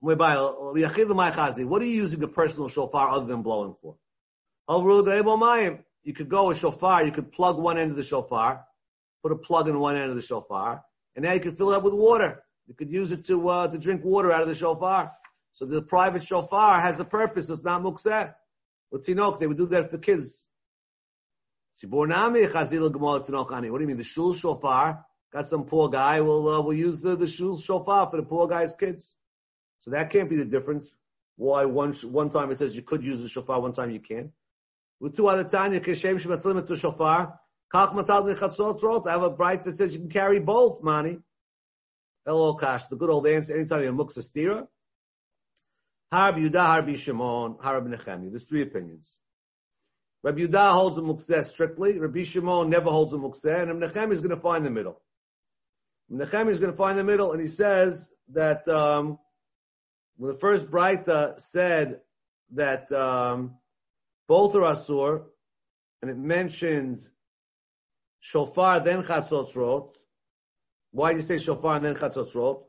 What are you using the personal shofar other than blowing for? You could go with shofar, you could plug one end of the shofar, put a plug in one end of the shofar, and now you could fill it up with water. You could use it to drink water out of the shofar. So the private shofar has a purpose, it's not mukseh. With tinok, they would do that for kids. What do you mean? The shul shofar? Got some poor guy, we'll use the shul shofar for the poor guy's kids. So that can't be the difference. Why one time it says you could use the shofar, one time you can't. With two other Tanya, Keshem Shematzlim to shofar. Kach matal nechatzot rot. I have a bright that says you can carry both, mani. Hello, Kash. The good old answer, anytime you muksa stira. Har Rabbi Yehuda, Har Rabbi Shimon, Har Rav Nechemya. There's three opinions. Rabbi Yehuda holds a mukseh strictly. Rabbi Shimon never holds a mukseh. And Rav Nechemya is going to find the middle. And he says that when the first Braita said that both are asur, and it mentioned shofar then chatzotzrot. Why did you say shofar and then chatzotzrot?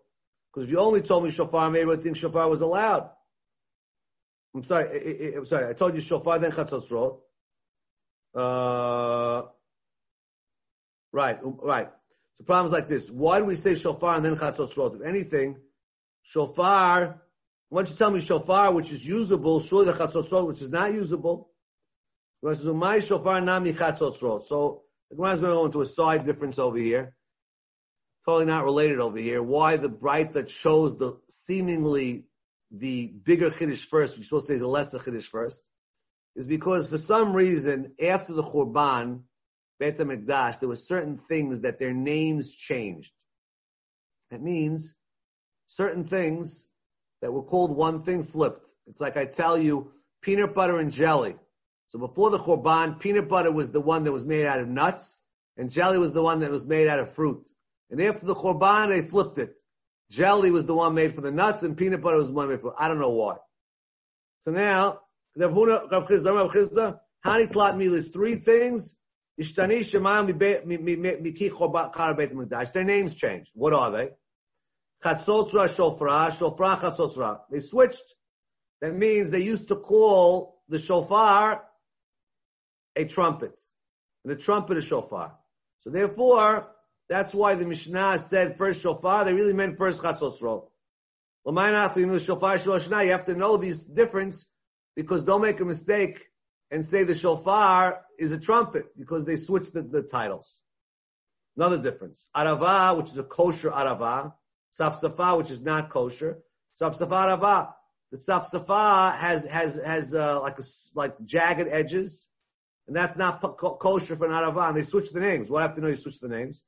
Because if you only told me shofar, maybe I think shofar was allowed. I'm sorry. I told you shofar then chatzotzrot. Right. So problems like this. Why do we say shofar and then chatzotzrot? If anything, shofar. Once you tell me shofar, which is usable, surely the chatzotzrot, which is not usable. My shofar nami chatzotzrot. So the Gemara is going to go into a side difference over here. Totally not related over here. Why the bright that shows the seemingly the bigger chiddush first, which is supposed to say the lesser chiddush first, is because for some reason after the Churban, Beit HaMikdash, there were certain things that their names changed. That means certain things that were called one thing flipped. It's like I tell you, peanut butter and jelly. So before the Churban, peanut butter was the one that was made out of nuts, and jelly was the one that was made out of fruit. And after the Churban, they flipped it. Jelly was the one made for the nuts, and peanut butter was the one made for, I don't know why. So now, Rav Chizda, Hani Tlat Mil, three things, Ishtani Shemam Miki Chorban Beit HaMikdash. Their names changed. What are they? Chatzotzra shofra, shofra chatzotzra. They switched. That means they used to call the shofar a trumpet. And the trumpet is shofar. So therefore, that's why the Mishnah said first shofar, they really meant first chatzotzra. You have to know this difference because don't make a mistake and say the shofar is a trumpet because they switched the titles. Another difference. Arava, which is a kosher arava. Safsafa, which is not kosher. Safsafa Rava. The Safsafa has like jagged edges. And that's not kosher for an Arava. And they switch the names. Well, I have to know you switch the names.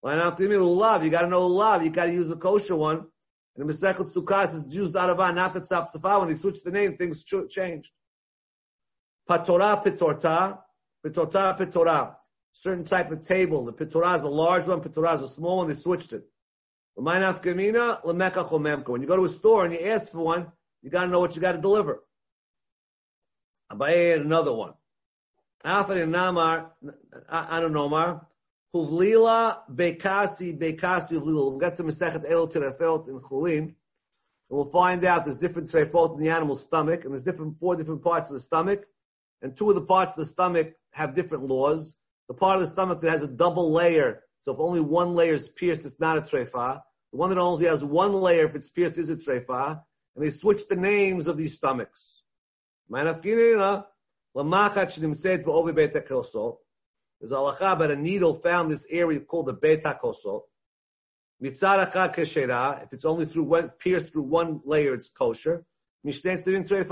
Well, I have to know love. You gotta know love. You gotta use the kosher one. And the Masechet Sukkah is used Arava, not the Safsafa. When they switch the name, things changed. Patorah, Pitorta. Pitorta, Pitorah. Certain type of table. The Pitorah is a large one. Pitorah is a small one. They switched it. When you go to a store and you ask for one, you gotta know what you gotta deliver. Abaye, another one. Anunomar, Huvlila Bekasi Huvlila. We'll get to Masechet Eilu Treifot in Chulin, and we'll find out there's different treifot in the animal's stomach, and there's four different parts of the stomach, and two of the parts of the stomach have different laws. The part of the stomach that has a double layer. So if only one layer is pierced, it's not a treifa. The one that only has one layer, if it's pierced, is a treifa. And they switch the names of these stomachs. There's a halacha about a needle found in this area called the Beit HaKosot. If it's only pierced through one layer, it's kosher. And the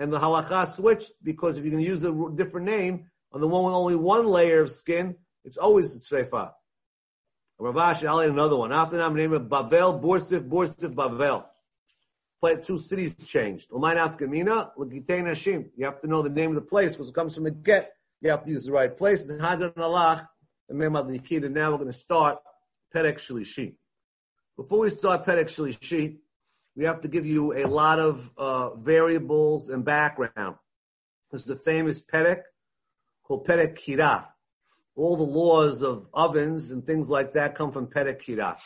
halacha switched because if you can use the different name on the one with only one layer of skin, it's always the treifa. Rav Ashi, I'll add another one. After that, I'm named Bavel, Borsif, Bavel. But two cities changed. You have to know the name of the place, because it comes from a get. You have to use the right place. And now we're going to start Perek Shalishi. Before we start Perek Shalishi, we have to give you a lot of variables and background. This is a famous Perek called Perek Kira. All the laws of ovens and things like that come from Perek Kira.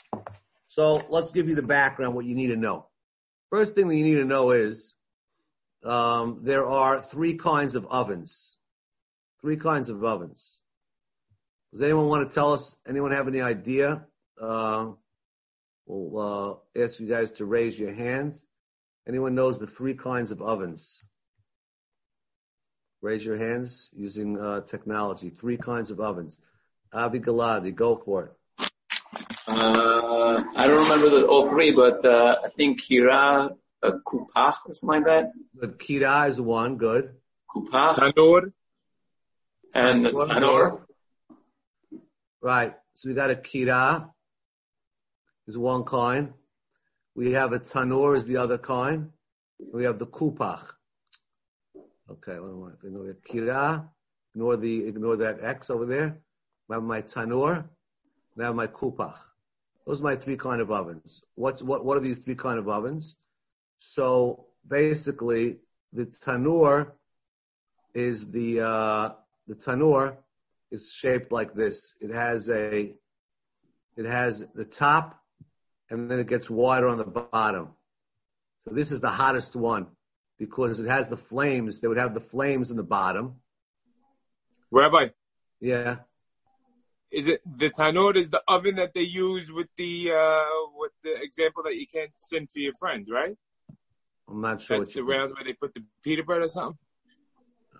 So let's give you the background, what you need to know. First thing that you need to know is there are three kinds of ovens. Three kinds of ovens. Does anyone want to tell us? Anyone have any idea? We'll ask you guys to raise your hands. Anyone knows the three kinds of ovens? Raise your hands using technology. Three kinds of ovens. Avi Galadi, go for it. I don't remember all three, but I think Kira, Kupach, or something like that. But Kira is one, good. Kupach. Tanur. And Tanur. Right. So we got a Kira is one kind. We have a Tanur is the other kind. We have the Kupach. Okay, ignore the Kira, ignore that X over there. I have my Tanur, and I have my Kupach. Those are my three kind of ovens. What are these three kind of ovens? So basically, the Tanur is shaped like this. It has the top, and then it gets wider on the bottom. So this is the hottest one, because it has the flames. They would have the flames in the bottom. Rabbi? Yeah. Is it the tanur is the oven that they use with the example that you can't send for your friend, right? I'm not sure. That's the round where they put the pita bread or something?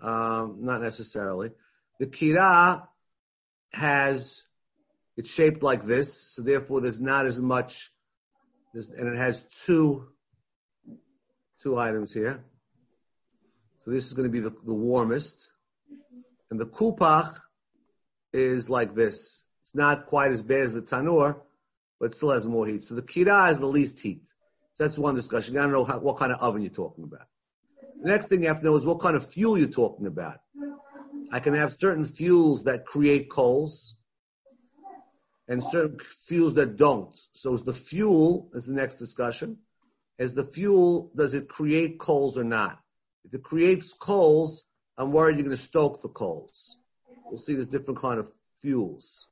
Not necessarily. The kira it's shaped like this, so therefore there's not as much, and it has two items here. So this is going to be the warmest. And the kupach is like this. It's not quite as bad as the tanur, but it still has more heat. So the kira is the least heat. So that's one discussion. You got to know what kind of oven you're talking about. The next thing you have to know is what kind of fuel you're talking about. I can have certain fuels that create coals and certain fuels that don't. So it's the fuel is the next discussion. As the fuel, does it create coals or not? If it creates coals, I'm worried you're going to stoke the coals. We'll see there's different kind of fuels.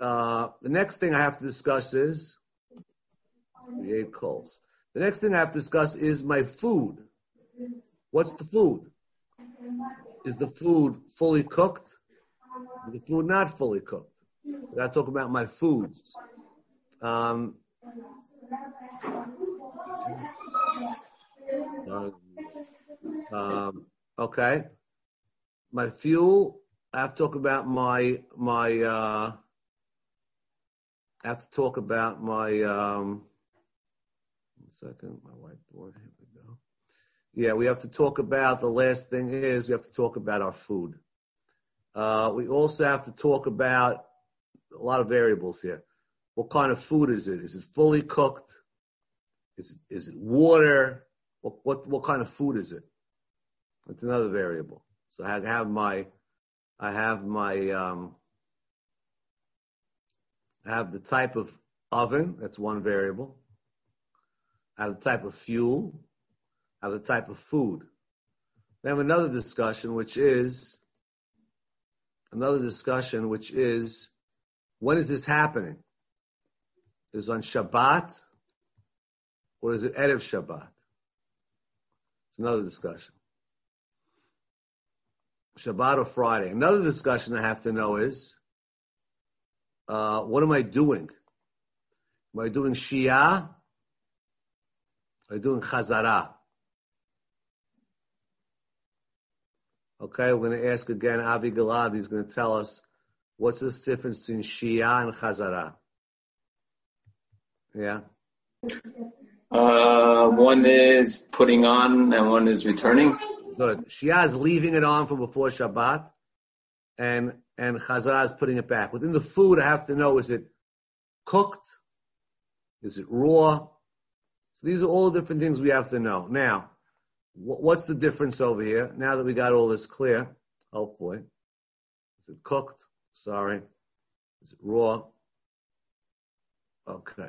The next thing I have to discuss is create coals. The next thing I have to discuss is my food. What's the food? Is the food fully cooked? Is the food not fully cooked? I got to talk about my foods. Okay. My fuel, I have to talk about my one second, my whiteboard, here we go. Yeah, we have to talk about, the last thing is we have to talk about our food. We also have to talk about a lot of variables here. What kind of food is it? Is it fully cooked? Is it water? What kind of food is it? That's another variable. So I have the type of oven. That's one variable. I have the type of fuel. I have the type of food. We have another discussion, which is when is this happening? Is it on Shabbat or is it Erev Shabbat? It's another discussion. Shabbat or Friday. Another discussion I have to know is, what am I doing? Am I doing Shia? Am I doing Chazara? Okay, we're going to ask again, Avi Galadi is going to tell us, what's the difference between Shia and Chazara? Yeah. One is putting on and one is returning. Good. Shia is leaving it on from before Shabbat, and Chazara is putting it back. Within the food, I have to know, is it cooked? Is it raw? So these are all the different things we have to know. Now, what's the difference over here? Now that we got all this clear, oh boy, is it cooked? Sorry. Is it raw? Okay.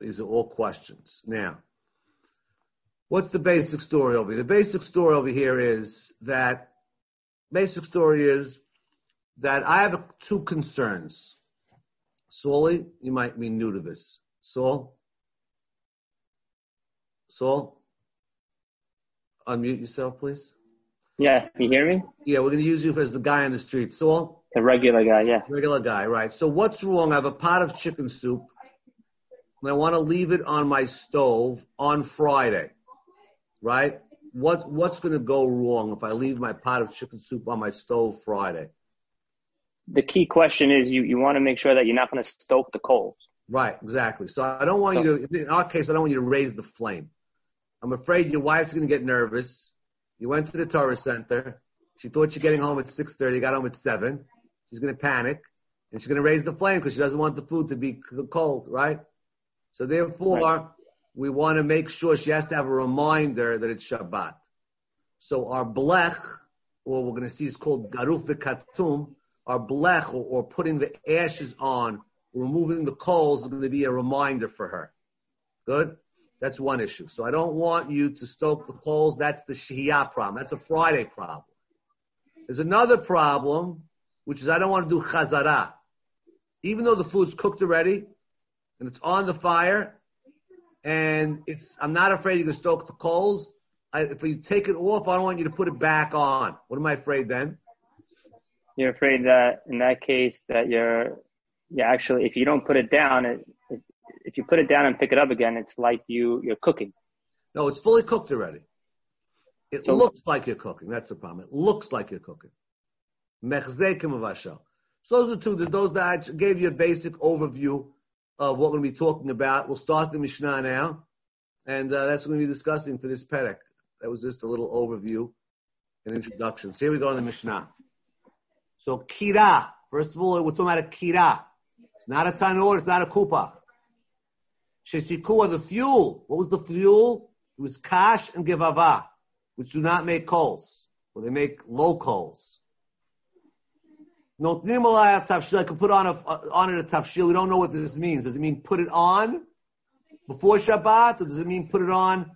These are all questions. Now, what's the basic story over here? The basic story over here is that I have two concerns. Saulie, you might be new to this. Saul? Saul, unmute yourself, please. Yeah, can you hear me? Yeah, we're going to use you as the guy on the street. Saul? The regular guy, yeah. Regular guy, right. So what's wrong? I have a pot of chicken soup, and I want to leave it on my stove on Friday, right? What's going to go wrong if I leave my pot of chicken soup on my stove Friday? The key question is you want to make sure that you're not going to stoke the coals. Right, exactly. So I don't want you to, in our case, I don't want you to raise the flame. I'm afraid your wife's going to get nervous. You went to the Torah Center. She thought you're getting home at 6:30. You got home at 7. She's going to panic, and she's going to raise the flame because she doesn't want the food to be cold, right? So therefore, we want to make sure she has to have a reminder that it's Shabbat. So our blech, or we're going to see is called garuf v'katum, our blech, or putting the ashes on, removing the coals is going to be a reminder for her. Good? That's one issue. So I don't want you to stoke the coals. That's the Shehiyah problem. That's a Friday problem. There's another problem, which is I don't want to do chazara. Even though the food's cooked already, and it's on the fire, and I'm not afraid you're going to stoke the coals. If you take it off, I don't want you to put it back on. What am I afraid then? You're afraid that, in that case, that you're actually, if you don't put it down, if you put it down and pick it up again, it's like you're cooking. No, it's fully cooked already. It looks like you're cooking. That's the problem. It looks like you're cooking. Mechzekim of Hashem. So those are two. Those that I gave you a basic overview of what we're going to be talking about. We'll start the Mishnah now, and that's what we're going to be discussing for this Perek. That was just a little overview and introduction. So here we go in the Mishnah. So Kira. First of all, we're talking about a Kira. It's not a tanur. It's not a kupa. Shesikua, the fuel. What was the fuel? It was kash and gevava, which do not make coals. Well, they make low coals. Notnim alaya tafshil. I can put on it a tafshil. We don't know what this means. Does it mean put it on before Shabbat, or does it mean put it on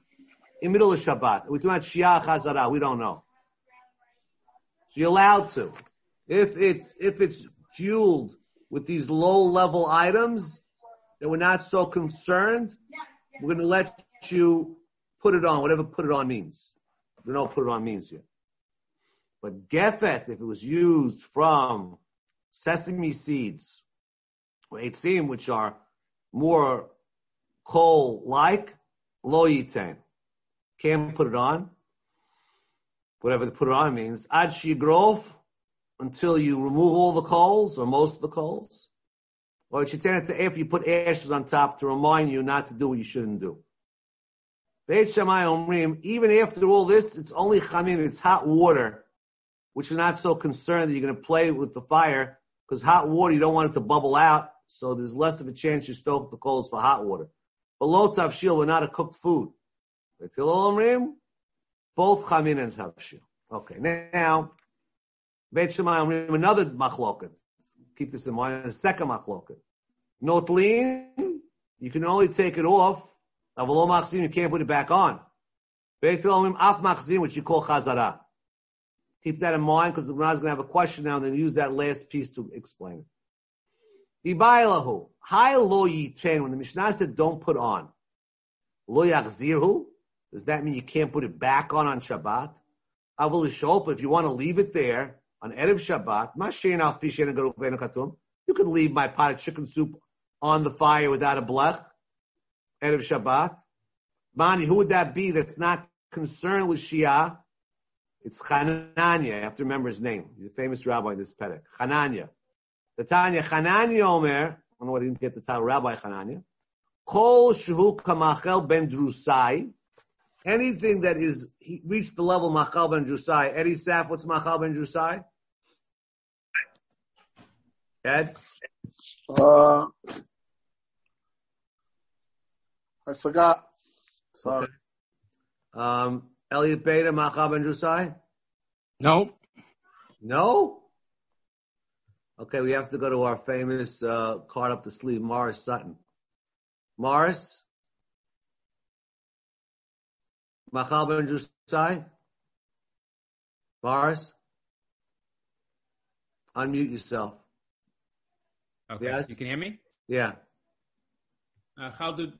in middle of Shabbat? We're talking about shiach hazara. We don't know. So you're allowed to. If it's fueled with these low-level items, that we're not so concerned, we're going to let you put it on, whatever put it on means. We don't know what put it on means here. But gefet, if it was used from sesame seeds, or etzim, which are more coal-like, lo yitain. Can't put it on, whatever the put it on means. Ad shigrov, until you remove all the coals, or most of the coals. Or if you put ashes on top to remind you not to do what you shouldn't do. Beit Shammai Omrim, even after all this, it's only chamim, it's hot water, which you're not so concerned that you're going to play with the fire, because hot water, you don't want it to bubble out, so there's less of a chance you stoke the coals for hot water. But lo tavshil, we're not a cooked food. Beit Hillel Omrim, both chamim and tavshil. Okay, now, Beit Shammai Omrim, another machloket. Keep this in mind. The second machloket. Notlin, you can only take it off. Avalo machzim, you can't put it back on. Beit Hillel af machzim, which you call chazara. Keep that in mind because the Gemara is going to have a question now and then use that last piece to explain it. Ibailahu. Hi lo yitain. When the Mishnah said don't put on. Lo yachzirhu. Does that mean you can't put it back on Shabbat? Avalo, but if you want to leave it there, on Erev Shabbat, you could leave my pot of chicken soup on the fire without a blech. Erev Shabbat. Mani, who would that be that's not concerned with Shia? It's Chananya. I have to remember his name. He's a famous rabbi in this Perek. Chananya. The Tanya Chananya Omer. I don't know why I didn't get the title. Rabbi Chananya. Kol Shehu Kamachal Ben Drusai. Anything that is, he reached the level Machal Ben Drusai. Eddie Saf, what's Machal Ben Drusai? Ed? I forgot. Sorry. Okay. Elliot Beta, Machal Ben Drusai? No. No? Okay, we have to go to our famous card up the sleeve, Morris Sutton. Morris? Machal Ben Drusai? Morris? Unmute yourself. Okay, yes? You can hear me? Yeah. Machal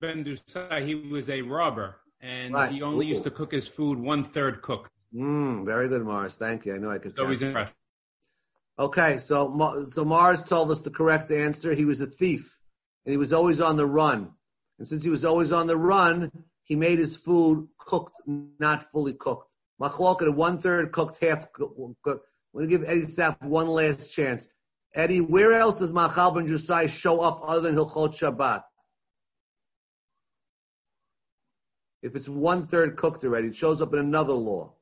Ben Drusai, he was a robber, and he only used to cook his food one-third cooked. Very good, Mars. Thank you. I know I could. Always impressed. Okay, so Mars told us the correct answer. He was a thief, and he was always on the run. And since he was always on the run, he made his food cooked, not fully cooked. Machloket, one-third cooked, half cooked. I'm going to give Eddie Sapp one last chance. Eddie, where else does Machal Ben Drusai show up other than Hilchot Shabbat? If it's one-third cooked already, it shows up in another law.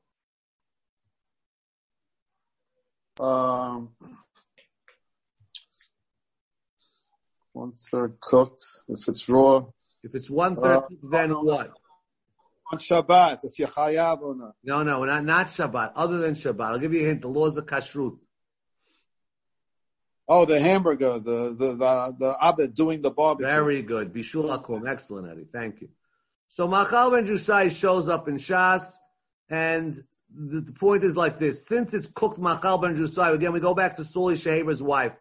One-third cooked, if it's raw. If it's one-third cooked, then what? On Shabbat, if you're chayav or not. No, not Shabbat, other than Shabbat. I'll give you a hint. The laws of kashrut. Oh, the hamburger, the abbot doing the barbecue. Very good. Bishul Akum. Excellent, Eddie. Thank you. So Machal Ben Drusai shows up in Shas, and the point is like this. Since it's cooked Machal Ben Drusai, again, we go back to Suli Sheheber's wife.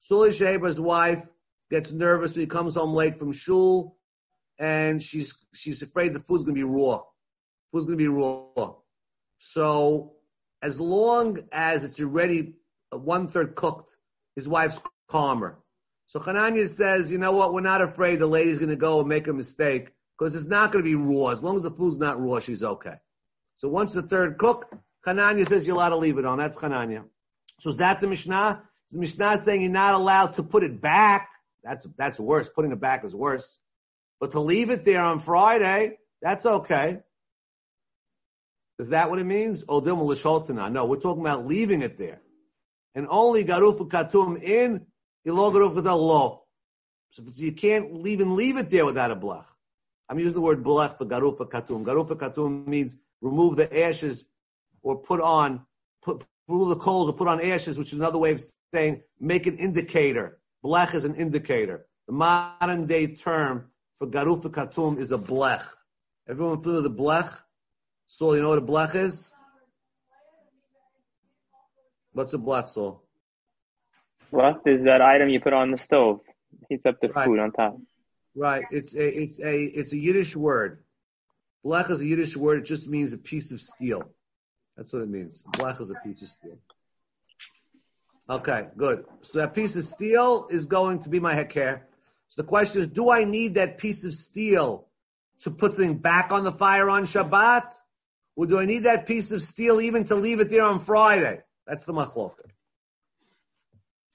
Suli Sheheber's wife gets nervous when he comes home late from shul, and she's afraid the food's going to be raw. So as long as it's already one-third cooked, his wife's calmer. So Chananya says, you know what, we're not afraid the lady's going to go and make a mistake, because it's not going to be raw. As long as the food's not raw, she's okay. So once the third cook, Chananya says you're allowed to leave it on. That's Chananya. So is that the Mishnah? Is the Mishnah saying you're not allowed to put it back? That's worse. Putting it back is worse. But to leave it there on Friday, that's okay. Is that what it means? Odim l'sholtana. No, we're talking about leaving it there. And only garufu katum in, ilo garufu lo. So you can't even leave it there without a blach. I'm using the word blech for garufa katum. Garufa katum means remove the ashes or remove the coals or put on ashes, which is another way of saying make an indicator. Blech is an indicator. The modern day term for garufa katum is a blech. Everyone familiar with the blech? Saul, you know what a blech is? What's a blech, Saul? Blech is that item you put on the stove. Heats up the food on top. Right, it's a Yiddish word. Blech is a Yiddish word. It just means a piece of steel. That's what it means. Blech is a piece of steel. Okay, good. So that piece of steel is going to be my heker. So the question is, do I need that piece of steel to put something back on the fire on Shabbat, or do I need that piece of steel even to leave it there on Friday? That's the machloket.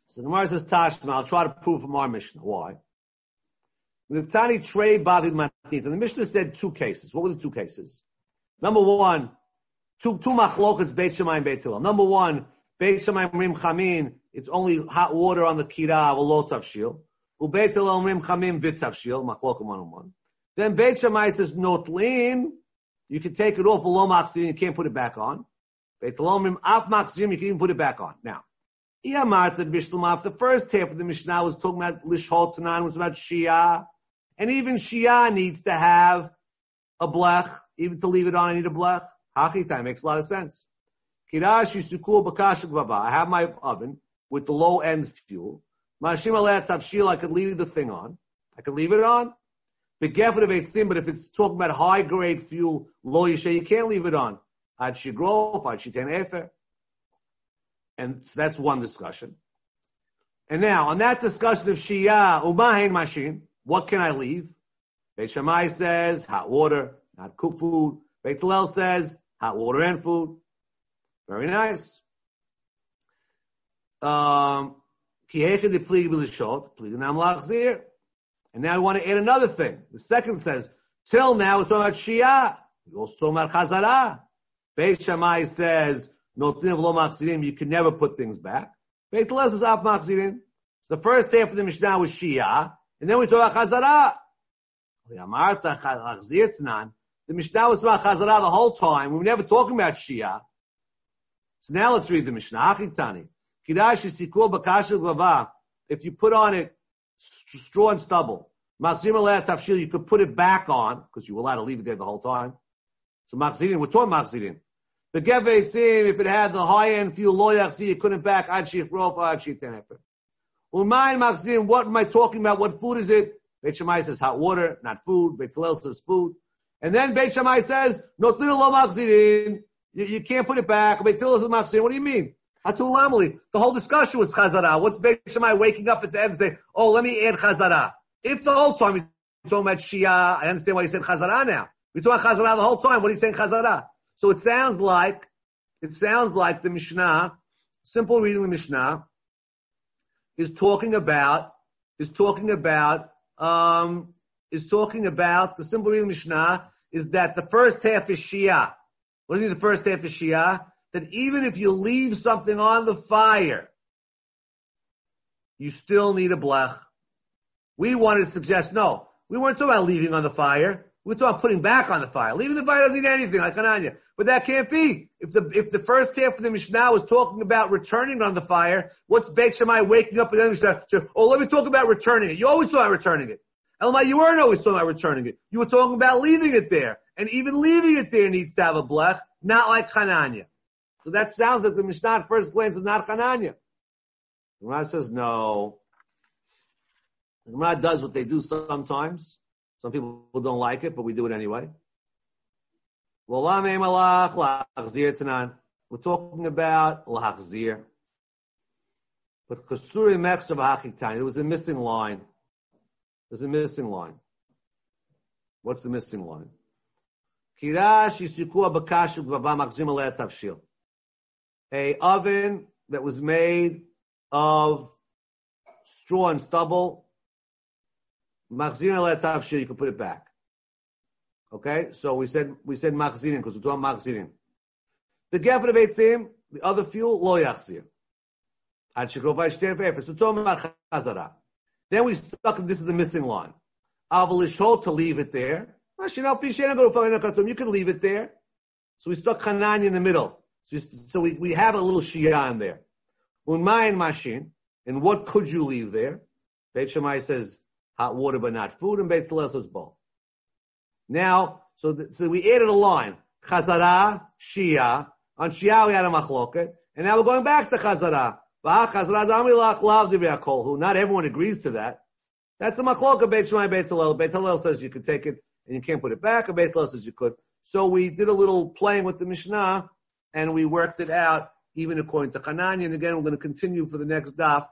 So the Gemara says Tashma. I'll try to prove from our Mishnah why. The Tani Trey Bavid Matit. And the Mishnah said two cases. What were the two cases? Number one, two machlokets, Beit Shammai and Beit Hillel. Number one, Beit Shammai Mrim Chamin, it's only hot water on the Kira, V'lo Tavshil. Beit Hillel Mrim Chamin V'Tavshil, machloket 101. Then Beit Shammai says, Notlin, you can take it off, V'lo Machzirin, you can't put it back on. Beit Hillel Mrim Af Machzirin, you can even put it back on. Now, Iyamart the Mishnah, the first half of the Mishnah was talking about Lishhot Tanan, was about Shia. And even Shia needs to have a blech. Even to leave it on, I need a blech. Hachitai makes a lot of sense. Kirash yisukul b'kashuk baba. I have my oven with the low end fuel. Mashim alat tavshil. I could leave the thing on. I could leave it on. Begefet of eitzim. But if it's talking about high grade fuel, lo yishay, you can't leave it on. Ad shigrof, ad shiten efer. And so that's one discussion. And now on that discussion of Shia umahein mashim. What can I leave? Beit Shammai says, hot water, not cooked food. Beit Hillel says, hot water and food. Very nice. And now we want to add another thing. The second says, till now we're talking about Shia. We're also talking about Chazara. Beit Shammai says, you can never put things back. Beit Hillel says, af machzirin. The first half of the Mishnah was Shia. And then we talk about Chazara. The Mishnah was about Chazara the whole time. We were never talking about Shia. So now let's read the Mishnah. If you put on it straw and stubble, you could put it back on, because you were allowed to leave it there the whole time. So Machzirin, we're talking Machzirin. The Geveitzim, if it had the high-end fuel, you couldn't back Ad Sheikh Rofa, Ad Sheikh Tenefer. What am I talking about? What food is it? Beit Shammai says hot water, not food. Beit Hillel says food. And then Beit Shammai says, Notin lo machzirin. You can't put it back. Beit Hillel says machzirin. What do you mean? Hatul amli. The whole discussion was chazara. What's Beit Shammai waking up at the end and saying, oh, let me add chazara? If the whole time he's talking about Shia, I understand why he said chazara now. We're talking about chazara the whole time. What are you saying chazara? So it sounds like the Mishnah, simple reading of the Mishnah, is talking about the simple reading of the Mishnah is that the first half is Shia. What do you mean the first half is Shia? That even if you leave something on the fire, you still need a blech. We wanted to suggest, no, we weren't talking about leaving on the fire. We were talking about putting back on the fire. Leaving the fire doesn't need anything, like Chananya. But that can't be. If the first half of the Mishnah was talking about returning on the fire, what's Beit Shammai waking up with the Mishnah? Oh, let me talk about returning it. You always talk about returning it. Elamai, you weren't always talking about returning it. You were talking about leaving it there. And even leaving it there needs to have a blech, not like Chananya. So that sounds like the Mishnah at first glance is not Chananya. The Gemara says no. The Gemara does what they do sometimes. Some people don't like it, but we do it anyway. We're talking about l'hachzir. But chesuri mechshav hachitani. There was a missing line. There's a missing line. What's the missing line? A oven that was made of straw and stubble. Machzirin letav shir, you can put it back. Okay, so we said machzirin because we're talking machzirin. The gefen of eitzim, the other fuel, lo yachzir. Ad shegrov vayishter ve'efes. We're talking about chazara. Then we stuck. This is the missing line. Avol ishol, to leave it there. You can leave it there. So we stuck Chananya in the middle. So we have a little shia in there. Unmayin mashin. And what could you leave there? Beit Shammai says hot water, but not food, and Beit Hillel says both. Now, so we added a line. Chazara, Shia. On Shia we had a machloket, and now we're going back to Chazara. Not everyone agrees to that. That's a machloket, Beit Shammai, Beit Hillel. Beit Hillel says you could take it, and you can't put it back, and Beit Hillel says you could. So we did a little playing with the Mishnah, and we worked it out, even according to Chananya, and again, we're going to continue for the next daf,